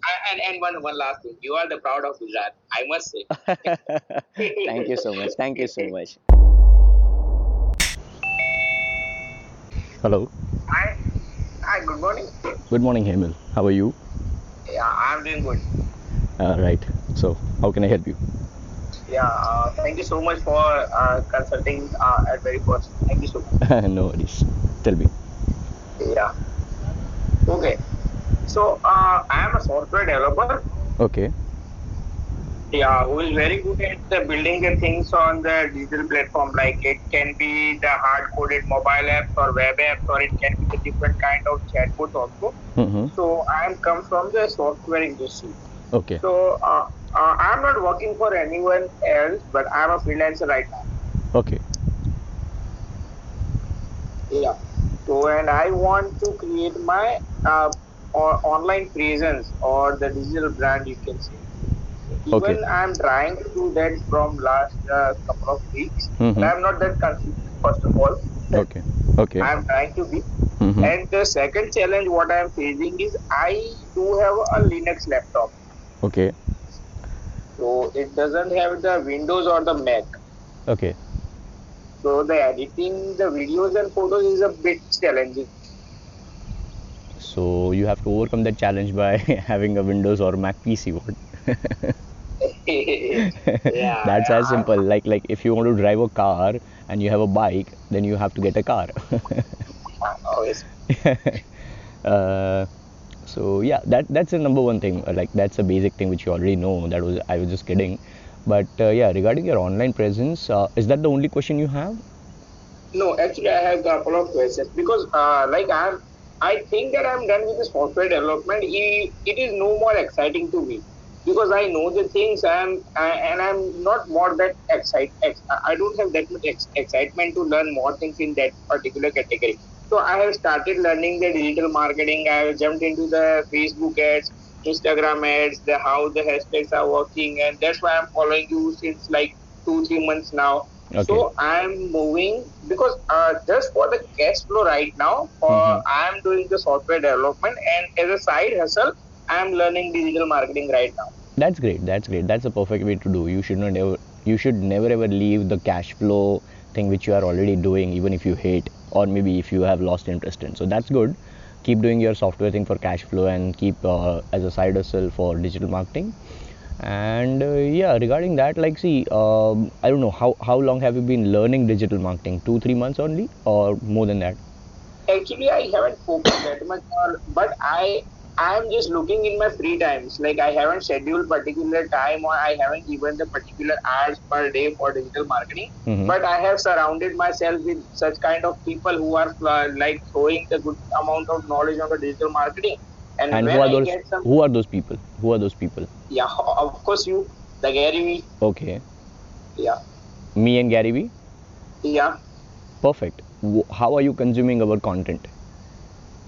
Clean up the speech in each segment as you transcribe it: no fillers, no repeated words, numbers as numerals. And one last thing, you are the proud of Gujarat, I must say. Thank you so much. Thank you so much. Hello. Hi. Good morning. Good morning, Hemil. How are you? Yeah, I'm doing good. Right. So, how can I help you? Yeah. Thank you so much for consulting at very first. Thank you so much. No worries. Tell me. Yeah. Okay. So, I am a software developer. Okay. Yeah, who is very good at building the things on the digital platform. Like it can be the hard-coded mobile apps or web apps, or it can be the different kind of chatbots also. Mm-hmm. So, I am come from the software industry. Okay. So, I am not working for anyone else, but I am a freelancer right now. Okay. Yeah. So, and I want to create my or online presence or the digital brand, you can say. Okay. Even I'm trying to do that from last couple of weeks. Mm-hmm. I'm not that confident, first of all. Okay. Okay. I'm trying to be. Mm-hmm. And the second challenge what I'm facing is I do have a Linux laptop. Okay. So it doesn't have the Windows or the Mac. Okay. So the editing, the videos and photos is a bit challenging. So you have to overcome that challenge by having a Windows or Mac PC. Yeah, that's as simple. Like if you want to drive a car and you have a bike, then you have to get a car. Always. So yeah, that's the number one thing. Like that's a basic thing which you already know. I was just kidding. But yeah, regarding your online presence, is that the only question you have? No, actually I have a couple of questions because I think that I'm done with the software development. It is no more exciting to me because I know the things and I'm not more that excited. I don't have that much excitement to learn more things in that particular category. So I have started learning the digital marketing. I have jumped into the Facebook ads, Instagram ads, how the hashtags are working, and that's why I'm following you since like 2-3 months now. Okay. So I'm moving because just for the cash flow right now, I'm doing the software development and as a side hustle, I'm learning digital marketing right now. That's great. That's great. That's a perfect way to do. You should never ever leave the cash flow thing which you are already doing, even if you hate or maybe if you have lost interest in. So that's good. Keep doing your software thing for cash flow and keep as a side hustle for digital marketing. And yeah, regarding that, like, see, I don't know, how long have you been learning digital marketing? 2-3 months only or more than that? Actually, I haven't focused that much, but I'm just looking in my free times. Like, I haven't scheduled particular time or I haven't given the particular hours per day for digital marketing. Mm-hmm. But I have surrounded myself with such kind of people who are like throwing the good amount of knowledge on the digital marketing. And who are those people? Yeah, of course you, the Gary Vee. Okay. Yeah. Me and Gary Vee? Yeah. Perfect. How are you consuming our content?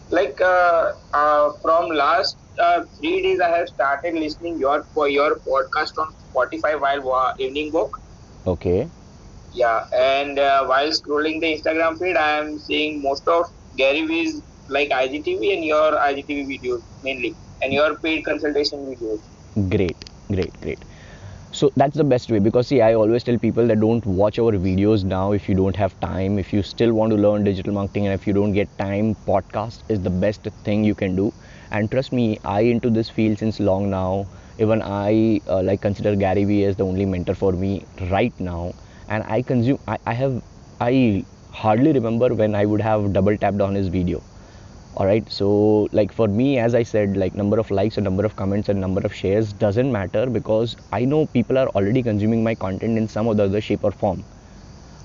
Like from last 3 days, I have started listening for your podcast on Spotify while evening walk. Okay. Yeah, and while scrolling the Instagram feed, I am seeing most of Gary Vee's like IGTV and your IGTV videos mainly and your paid consultation videos. Great. So that's the best way because see, I always tell people that don't watch our videos now if you don't have time. If you still want to learn digital marketing and if you don't get time, podcast is the best thing you can do. And trust me, I into this field since long now. Even I consider Gary Vee as the only mentor for me right now. And I consume, I hardly remember when I would have double tapped on his video. Alright, so like for me, as I said, like number of likes and number of comments and number of shares doesn't matter because I know people are already consuming my content in some other shape or form.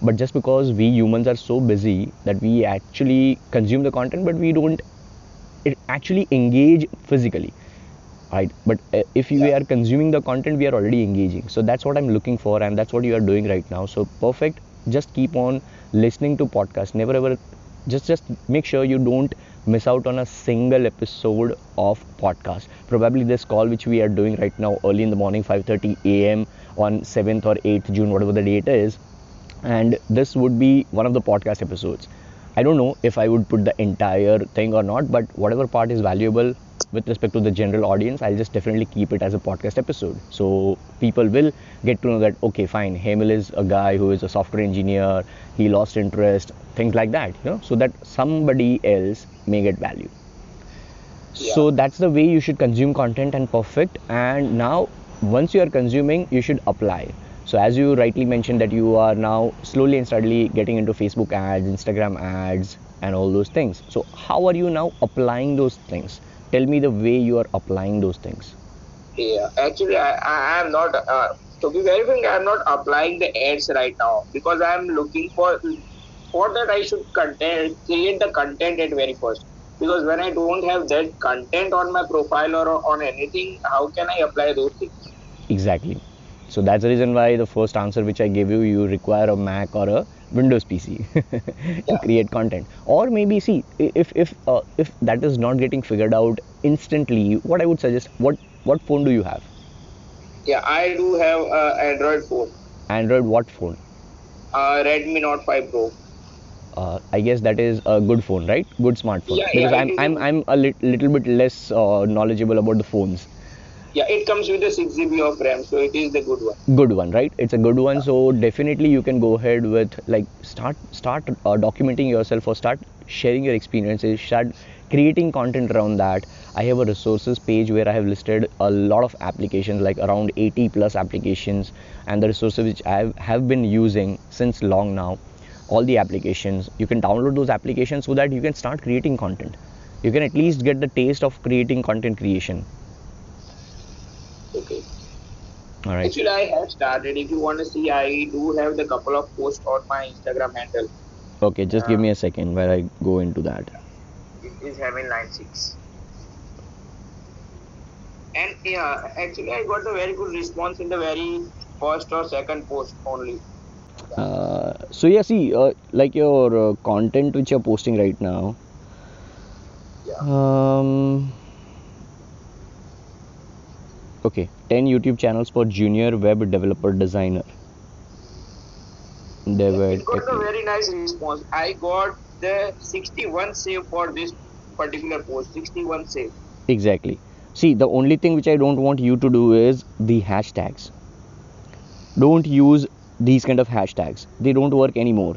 But just because we humans are so busy that we actually consume the content, but we don't actually engage physically. Right? But if we are consuming the content, we are already engaging. So that's what I'm looking for and that's what you are doing right now. So perfect. Just keep on listening to podcasts. Never ever. Just make sure you don't miss out on a single episode of podcast. Probably this call which we are doing right now early in the morning, 5:30 a.m. on 7th or 8th June, whatever the date is. And this would be one of the podcast episodes. I don't know if I would put the entire thing or not, but whatever part is valuable, with respect to the general audience, I'll just definitely keep it as a podcast episode. So people will get to know that, okay, fine, Hemil is a guy who is a software engineer, he lost interest, things like that, you know, so that somebody else may get value. Yeah. So that's the way you should consume content and perfect. And now once you are consuming, you should apply. So as you rightly mentioned that you are now slowly and steadily getting into Facebook ads, Instagram ads, and all those things. So how are you now applying those things? Tell me the way you are applying those things. Yeah, actually I am not, to be very frank, I am not applying the ads right now, because I am looking for that I should create the content at very first. Because when I don't have that content on my profile or on anything, how can I apply those things? Exactly. So that's the reason why the first answer which I gave you, you require a Mac or a Windows PC to create content. Or maybe see, if that is not getting figured out instantly, what I would suggest, what phone do you have? Yeah, I do have an Android phone. Android what phone? Redmi Note 5 Pro. I guess that is a good phone, right? Good smartphone. Yeah, because I'm a little bit less knowledgeable about the phones. Yeah, it comes with a 6GB of RAM, so it is the good one. Good one, right? It's a good one, so definitely you can go ahead with, like, start documenting yourself, or start sharing your experiences, start creating content around that. I have a resources page where I have listed a lot of applications, like around 80 plus applications, and the resources which I have been using since long now, all the applications. You can download those applications so that you can start creating content. You can at least get the taste of creating content creation. Okay. All right. Actually, I have started. If you want to see, I do have the couple of posts on my Instagram handle. Okay, just give me a second while I go into that. It is Hemil96. And yeah, actually, I got a very good response in the very first or second post only. So yeah, see, like your content which you're posting right now. Yeah. Okay, 10 YouTube channels for junior web developer designer. They were got a very nice response. I got the 61 save for this particular post. 61 save. Exactly. See, the only thing which I don't want you to do is the hashtags. Don't use these kind of hashtags. They don't work anymore.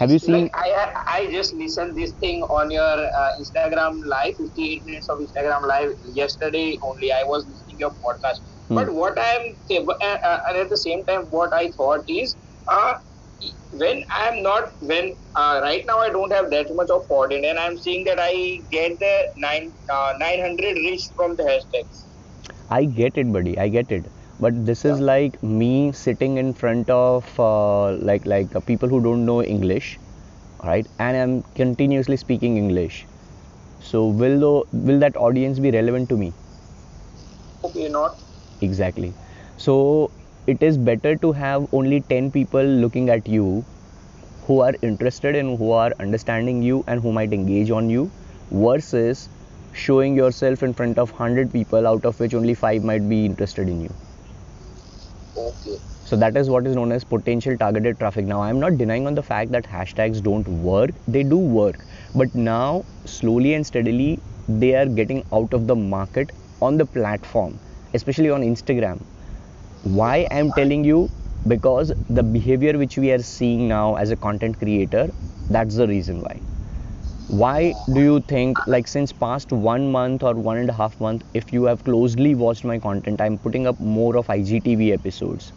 Have you seen? Like I just listened this thing on your Instagram live, 58 minutes of Instagram live yesterday only. I was listening your podcast. But what I am, at the same time, what I thought is, right now I don't have that much of audience, and I am seeing that I get the 900 reach from the hashtags. I get it, buddy. I get it. But this is like me sitting in front of people who don't know English, right? And I'm continuously speaking English. So will that audience be relevant to me? Okay, not. Exactly. So it is better to have only 10 people looking at you who are interested and who are understanding you and who might engage on you, versus showing yourself in front of 100 people, out of which only 5 might be interested in you. Okay. So that is what is known as potential targeted traffic. Now, I am not denying on the fact that hashtags don't work. They do work. But now, slowly and steadily, they are getting out of the market on the platform, especially on Instagram. Why I am telling you? Because the behavior which we are seeing now as a content creator, that's the reason why. Why do you think, like, since past 1 month or 1.5 months, if you have closely watched my content, I'm putting up more of IGTV episodes.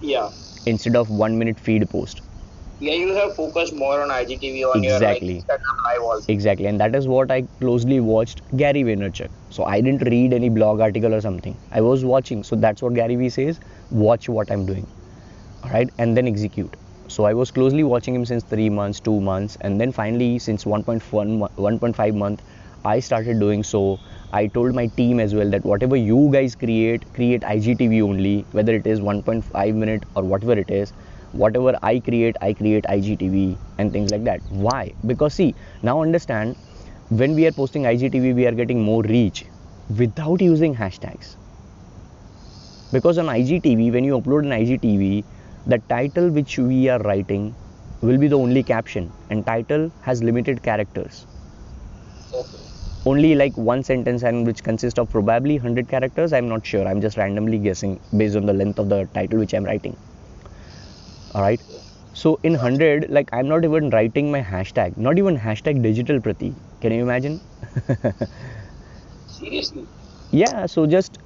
Yeah. Instead of 1 minute feed post. Yeah, you have focused more on IGTV on your Instagram live also. Exactly, and that is what I closely watched Gary Vaynerchuk. So I didn't read any blog article or something. I was watching. So that's what Gary V says, watch what I'm doing. Alright, and then execute. So I was closely watching him since 3 months, 2 months, and then finally since 1.5 month, I started doing so. I told my team as well that whatever you guys create IGTV only, whether it is 1.5 minute or whatever it is, whatever I create IGTV and things like that. Why? Because see, now understand, when we are posting IGTV, we are getting more reach without using hashtags. Because on IGTV, when you upload an IGTV, the title which we are writing will be the only caption, and title has limited characters. Okay. only like one sentence and which consists of probably 100 characters. I'm not sure, I'm just randomly guessing based on the length of the title which I'm writing. Alright, so in 100, like I'm not even writing my hashtag, not even hashtag Digital Pratik. Can you imagine? Seriously? Yeah, so just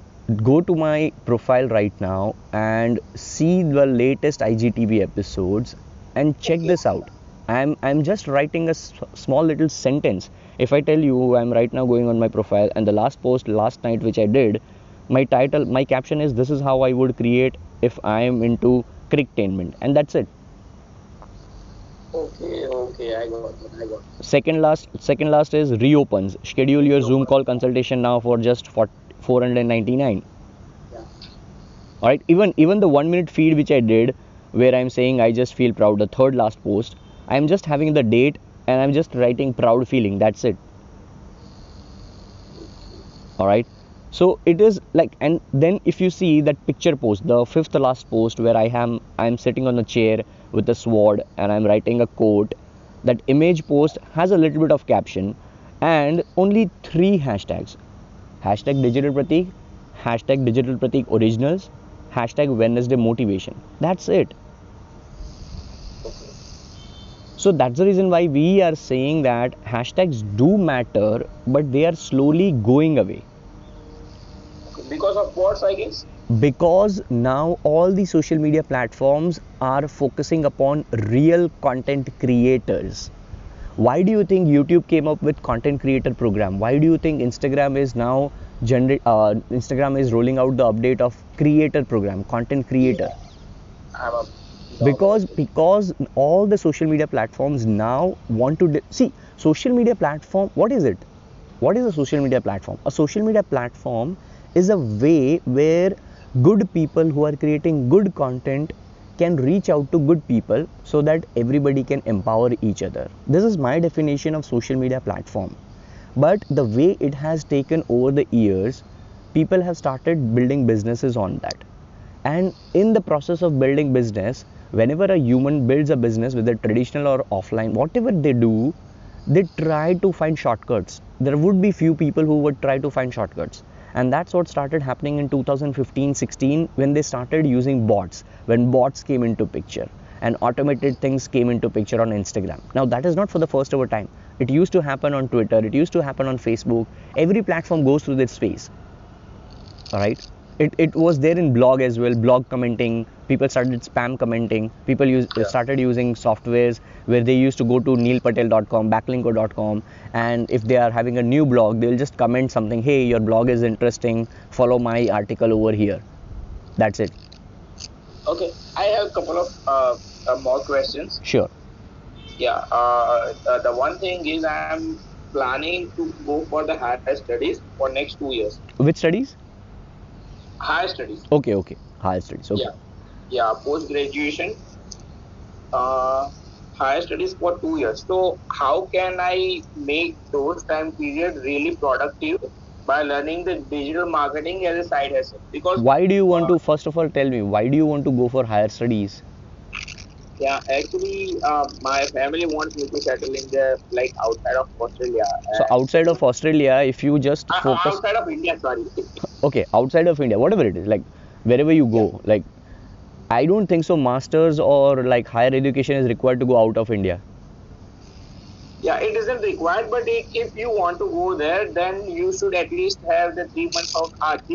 go to my profile right now and see the latest IGTV episodes and check this out. I'm just writing a small little sentence. If I tell you I'm right now going on my profile and the last post last night which I did, my title, my caption is, this is how I would create if I am into Crictainment, and that's it. Okay, I got it. Second last is reopens. Schedule your Zoom call consultation now for just 499. Yeah. All right. Even the 1-minute feed which I did, where I'm saying I just feel proud. The third last post, I'm just having the date and I'm just writing proud feeling. That's it. All right. So it is like, and then if you see that picture post, the fifth last post where I'm sitting on a chair with a sword and I'm writing a quote, that image post has a little bit of caption and only 3 hashtags. Hashtag Digital Pratik, hashtag Digital Pratik Originals, hashtag Wednesday Motivation. That's it. So that's the reason why we are saying that hashtags do matter, but they are slowly going away. Because of bots, I guess? Because now all the social media platforms are focusing upon real content creators. Why do you think YouTube came up with content creator program? Why do you think Instagram is now Instagram is rolling out the update of creator program, content creator? Yeah. Because all the social media platforms now want to see social media platform. What is it? What is a social media platform? A social media platform is a way where good people who are creating good content can reach out to good people so that everybody can empower each other. This is my definition of social media platform. But the way it has taken over the years, people have started building businesses on that. And in the process of building business, whenever a human builds a business, whether traditional or offline, whatever they do, they try to find shortcuts. There would be few people who would try to find shortcuts. And that's what started happening in 2015-16 when they started using bots, when bots came into picture and automated things came into picture on Instagram. Now that is not for the first ever time. It used to happen on Twitter, it used to happen on Facebook. Every platform goes through this phase. All right. It was there in blog as well, blog commenting, people started spam commenting, people started using softwares where they used to go to neilpatel.com, backlinko.com, and if they are having a new blog, they'll just comment something, hey, your blog is interesting, follow my article over here. That's it. Okay, I have a couple of more questions. Sure. Yeah, the one thing is I'm planning to go for the higher studies for next 2 years. Which studies? Higher studies. Okay. Higher studies. Okay. Yeah. Post graduation. Higher studies for 2 years. So how can I make those time period really productive by learning the digital marketing as a side hustle? Because why do you want to? First of all, tell me why do you want to go for higher studies? Yeah, actually, my family wants me to settle in the like outside of Australia. So outside of Australia, if you just focus outside of India, sorry. Okay, outside of India, whatever it is, like wherever you go, yeah. Like I don't think so masters or like higher education is required to go out of India. Yeah, it isn't required, but if you want to go there, then you should at least have the 3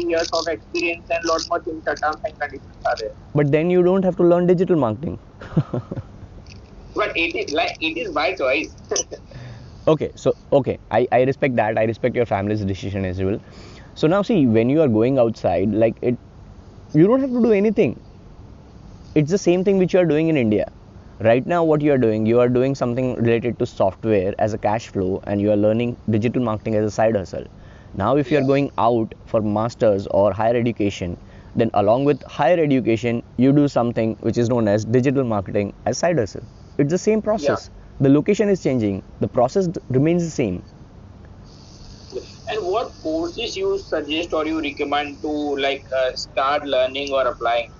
years of experience and lot more things that terms and conditions are there. But then you don't have to learn digital marketing. But it is my choice. Okay, so okay, I respect that. I respect your family's decision as well. So now see, when you are going outside, like you don't have to do anything. It's the same thing which you are doing in India. Right now what you are doing something related to software as a cash flow and you are learning digital marketing as a side hustle. Now if you are going out for masters or higher education, then along with higher education, you do something which is known as digital marketing as side hustle. It's the same process. Yeah. The location is changing. The process remains the same. And what courses you suggest or you recommend to like start learning or applying?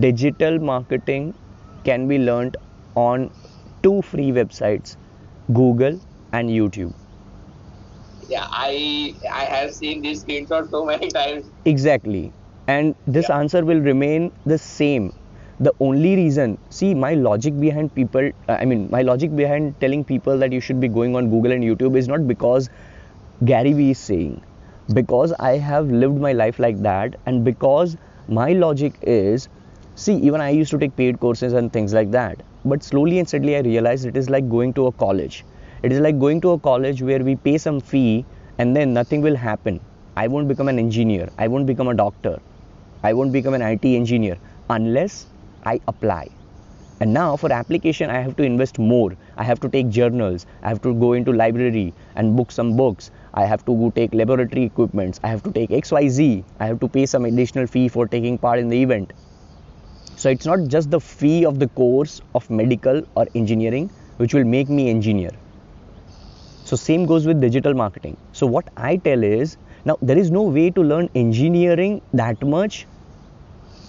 Digital marketing can be learnt on 2 free websites, Google and YouTube. Yeah, I have seen this screenshot so many times. Exactly. And this answer will remain the same. The only reason, see, my logic behind people, my logic behind telling people that you should be going on Google and YouTube is not because Gary Vee is saying, because I have lived my life like that, and because my logic is, see, even I used to take paid courses and things like that, but slowly and steadily I realized it is like going to a college. It is like going to a college where we pay some fee and then nothing will happen. I won't become an engineer, I won't become a doctor, I won't become an IT engineer unless I apply. And now for application I have to invest more. I have to take journals, I have to go into library and book some books, I have to go take laboratory equipments, I have to take XYZ, I have to pay some additional fee for taking part in the event. So it's not just the fee of the course of medical or engineering which will make me engineer. So same goes with digital marketing. So what I tell is, now there is no way to learn engineering that much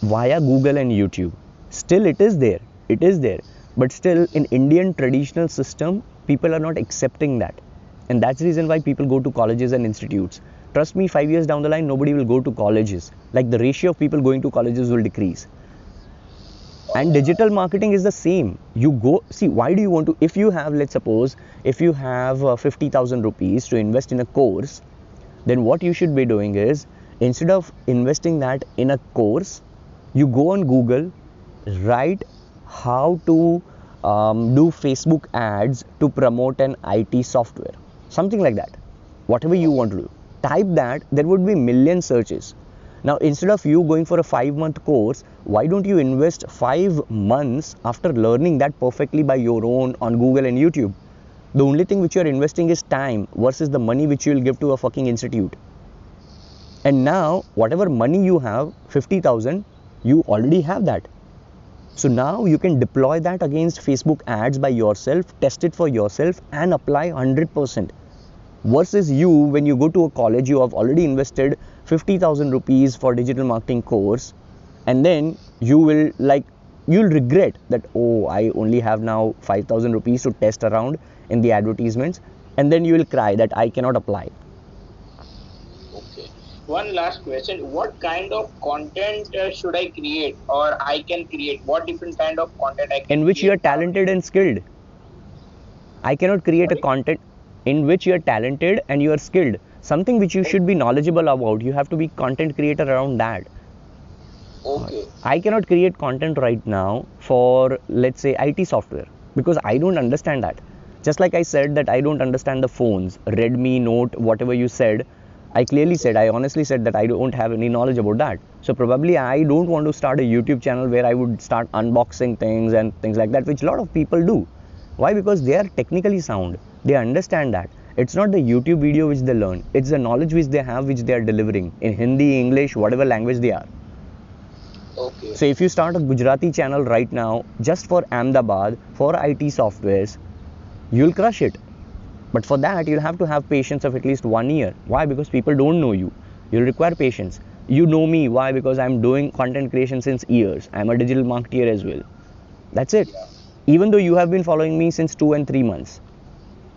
via Google and YouTube. Still it is there, but still in Indian traditional system people are not accepting that, and that's the reason why people go to colleges and institutes. Trust me, 5 years down the line nobody will go to colleges. Like the ratio of people going to colleges will decrease. And digital marketing is the same. You go, see, why do you want to, if you have, let's suppose, if you have 50,000 rupees to invest in a course, then what you should be doing is, instead of investing that in a course, you go on Google, write how to do Facebook ads to promote an IT software, something like that, whatever you want to do. Type that, there would be million searches. Now instead of you going for a 5-month course, why don't you invest 5 months after learning that perfectly by your own on Google and YouTube? The only thing which you are investing is time versus the money which you will give to a fucking institute. And now whatever money you have, 50,000, you already have that. So now you can deploy that against Facebook ads by yourself, test it for yourself and apply 100%. Versus you, when you go to a college, you have already invested 50,000 rupees for digital marketing course, and then you will you'll regret that, oh, I only have now 5,000 rupees to test around in the advertisements, and then you will cry that I cannot apply. Okay. One last question. What kind of content should I create, or I can create? What different kind of content I can create? In which you are talented and skilled. I cannot create a content in which you are talented and you are skilled. Something which you should be knowledgeable about. You have to be content creator around that. Okay. I cannot create content right now for, let's say, IT software, because I don't understand that. Just like I said that I don't understand the phones, Redmi, Note, whatever you said. I clearly said, I honestly said that I don't have any knowledge about that. So probably I don't want to start a YouTube channel where I would start unboxing things and things like that, which a lot of people do. Why? Because they are technically sound. They understand that. It's not the YouTube video which they learn. It's the knowledge which they have, which they are delivering in Hindi, English, whatever language they are. Okay. So if you start a Gujarati channel right now, just for Ahmedabad, for IT softwares, you'll crush it. But for that, you'll have to have patience of at least 1 year. Why? Because people don't know you. You'll require patience. You know me. Why? Because I'm doing content creation since years. I'm a digital marketer as well. That's it. Yeah. Even though you have been following me since 2 and 3 months.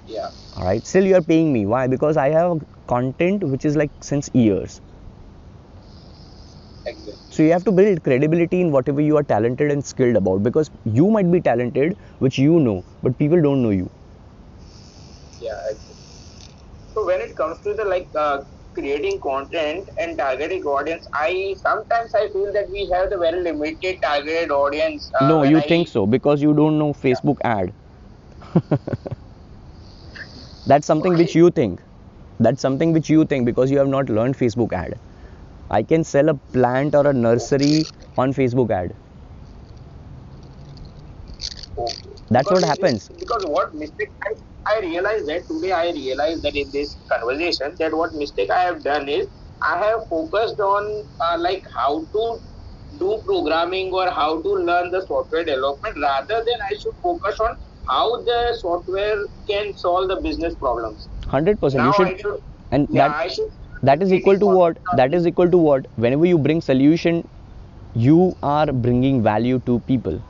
Yeah. All right. Still you are paying me. Why? Because I have content which is like since years. Exactly. So you have to build credibility in whatever you are talented and skilled about, because you might be talented, which you know, but people don't know you. Yeah. Exactly. So when it comes to the creating content and targeting audience, I sometimes feel that we have the very limited targeted audience. No, you think so? Because you don't know Facebook ad. That's something which you think. That's something which you think because you have not learned Facebook ad. I can sell a plant or a nursery on Facebook ad. Okay. That's because what happens. Because what mistake I realized that today, I realized that in this conversation that what mistake I have done is I have focused on how to do programming or how to learn the software development, rather than I should focus on how the software can solve the business problems. 100%. You should, and yeah, that is equal to what? That is equal to what? Whenever you bring solution, you are bringing value to people.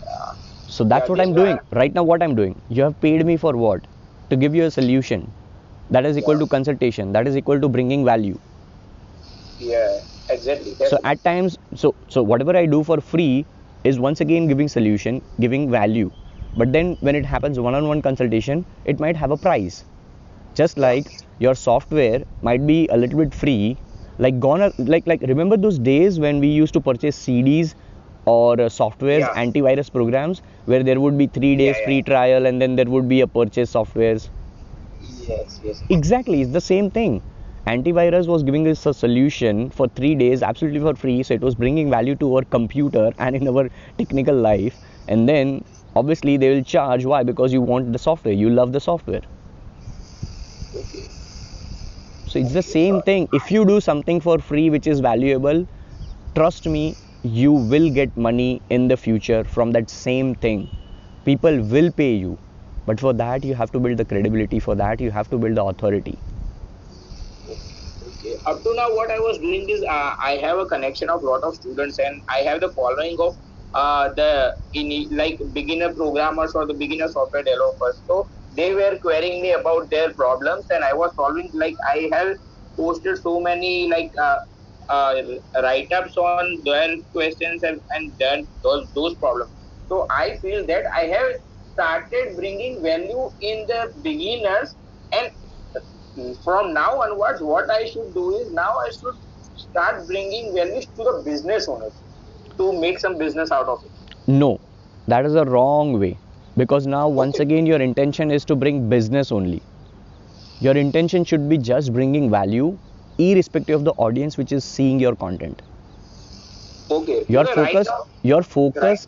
Yeah. So that's what I'm doing right now. What I'm doing. You have paid me for what? to give you a solution that is equal to consultation, that is equal to bringing value. Yeah, exactly. So at times, so whatever I do for free is once again giving solution, giving value. But then when it happens one-on-one consultation, it might have a price. Just like your software might be a little bit free, like remember those days when we used to purchase CDs or softwares, antivirus programs, where there would be 3 days free trial and then there would be a purchase softwares. Yes. Exactly, it's the same thing. Antivirus was giving us a solution for 3 days absolutely for free, so it was bringing value to our computer and in our technical life. And then obviously they will charge. Why? Because you want the software, you love the software. Okay. So it's the same thing. If you do something for free which is valuable, trust me, you will get money in the future from that same thing. People will pay you. But for that, you have to build the credibility. For that, you have to build the authority. Okay. Up to now, what I was doing is I have a connection of lot of students, and I have the following of the beginner programmers or the beginner software developers. So they were querying me about their problems, and I was solving. Like, I have posted so many write-ups on their questions and then those problems. So I feel that I have started bringing value in the beginners, and from now onwards what I should do is now I should start bringing value to the business owners to make some business out of it. No, that is a wrong way, because now once again your intention is to bring business only. Your intention should be just bringing value irrespective of the audience which is seeing your content. Okay. Your focus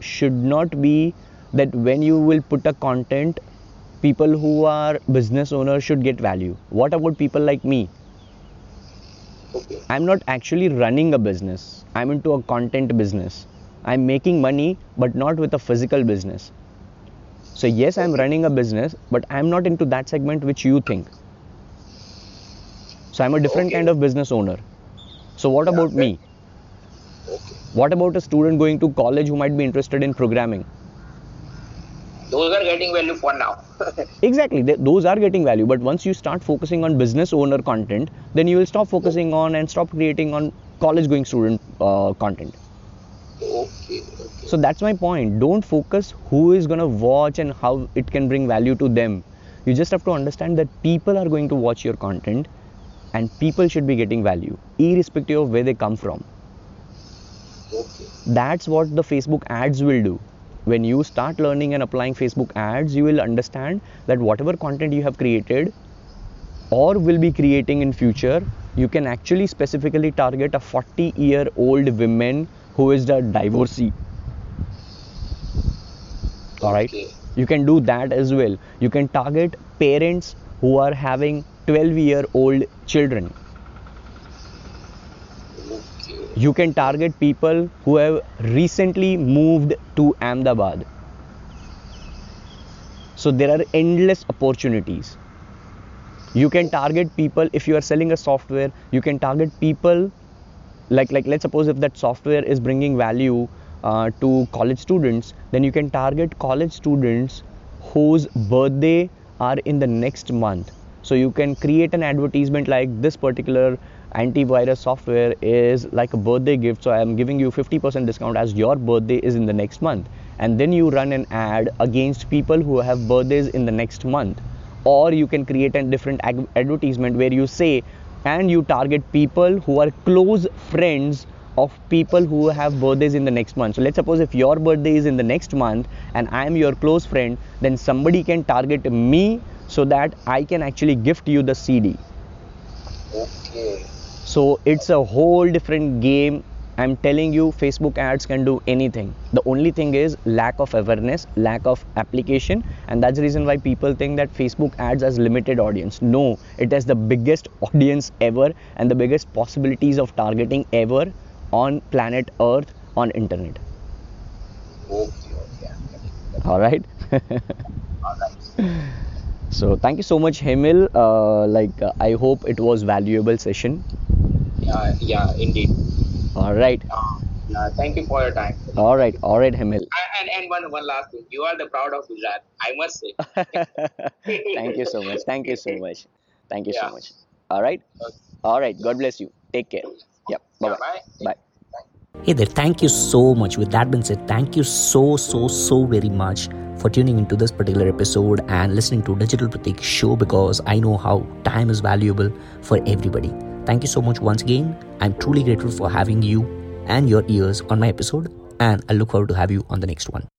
should not be that when you will put a content, people who are business owners should get value. What about people like me? Okay. I'm not actually running a business. I'm into a content business. I'm making money, but not with a physical business. So yes, I'm running a business, but I'm not into that segment which you think. So I'm a different kind of business owner. So what about me? Okay. What about a student going to college who might be interested in programming? Those are getting value for now. Exactly. Those are getting value. But once you start focusing on business owner content, then you will stop focusing on and stop creating on college going student content. Okay. So that's my point. Don't focus who is going to watch and how it can bring value to them. You just have to understand that people are going to watch your content and people should be getting value irrespective of where they come from. Okay. That's what the Facebook ads will do. When you start learning and applying Facebook ads, you will understand that whatever content you have created or will be creating in future, you can actually specifically target a 40-year-old woman who is the divorcee. Alright? Okay. You can do that as well. You can target parents who are having 12-year-old children. You can target people who have recently moved to Ahmedabad. So there are endless opportunities. You can target people, if you are selling a software, you can target people, like let's suppose if that software is bringing value to college students, then you can target college students whose birthday are in the next month. So you can create an advertisement like, this particular antivirus software is like a birthday gift, so I am giving you 50% discount as your birthday is in the next month. And then you run an ad against people who have birthdays in the next month. Or you can create a different advertisement where you say, and you target people who are close friends of people who have birthdays in the next month. So let's suppose if your birthday is in the next month and I am your close friend, then somebody can target me so that I can actually gift you the CD. Okay. So it's a whole different game. I'm telling you, Facebook ads can do anything. The only thing is lack of awareness, lack of application, and that's the reason why people think that Facebook ads has limited audience. No, it has the biggest audience ever and the biggest possibilities of targeting ever on planet Earth on internet. Okay. All right. All right. So thank you so much, Hemil. I hope it was valuable session. Yeah, indeed. All right. Thank you for your time. All right, Hemil. And one last thing. You are the proud of Gujarat, I must say. Thank you so much. All right. God bless you. Take care. Yep. Bye. Hey there, thank you so much. With that being said, thank you so very much for tuning into this particular episode and listening to Digital Pratik show, because I know how time is valuable for everybody. Thank you so much once again. I'm truly grateful for having you and your ears on my episode, and I look forward to have you on the next one.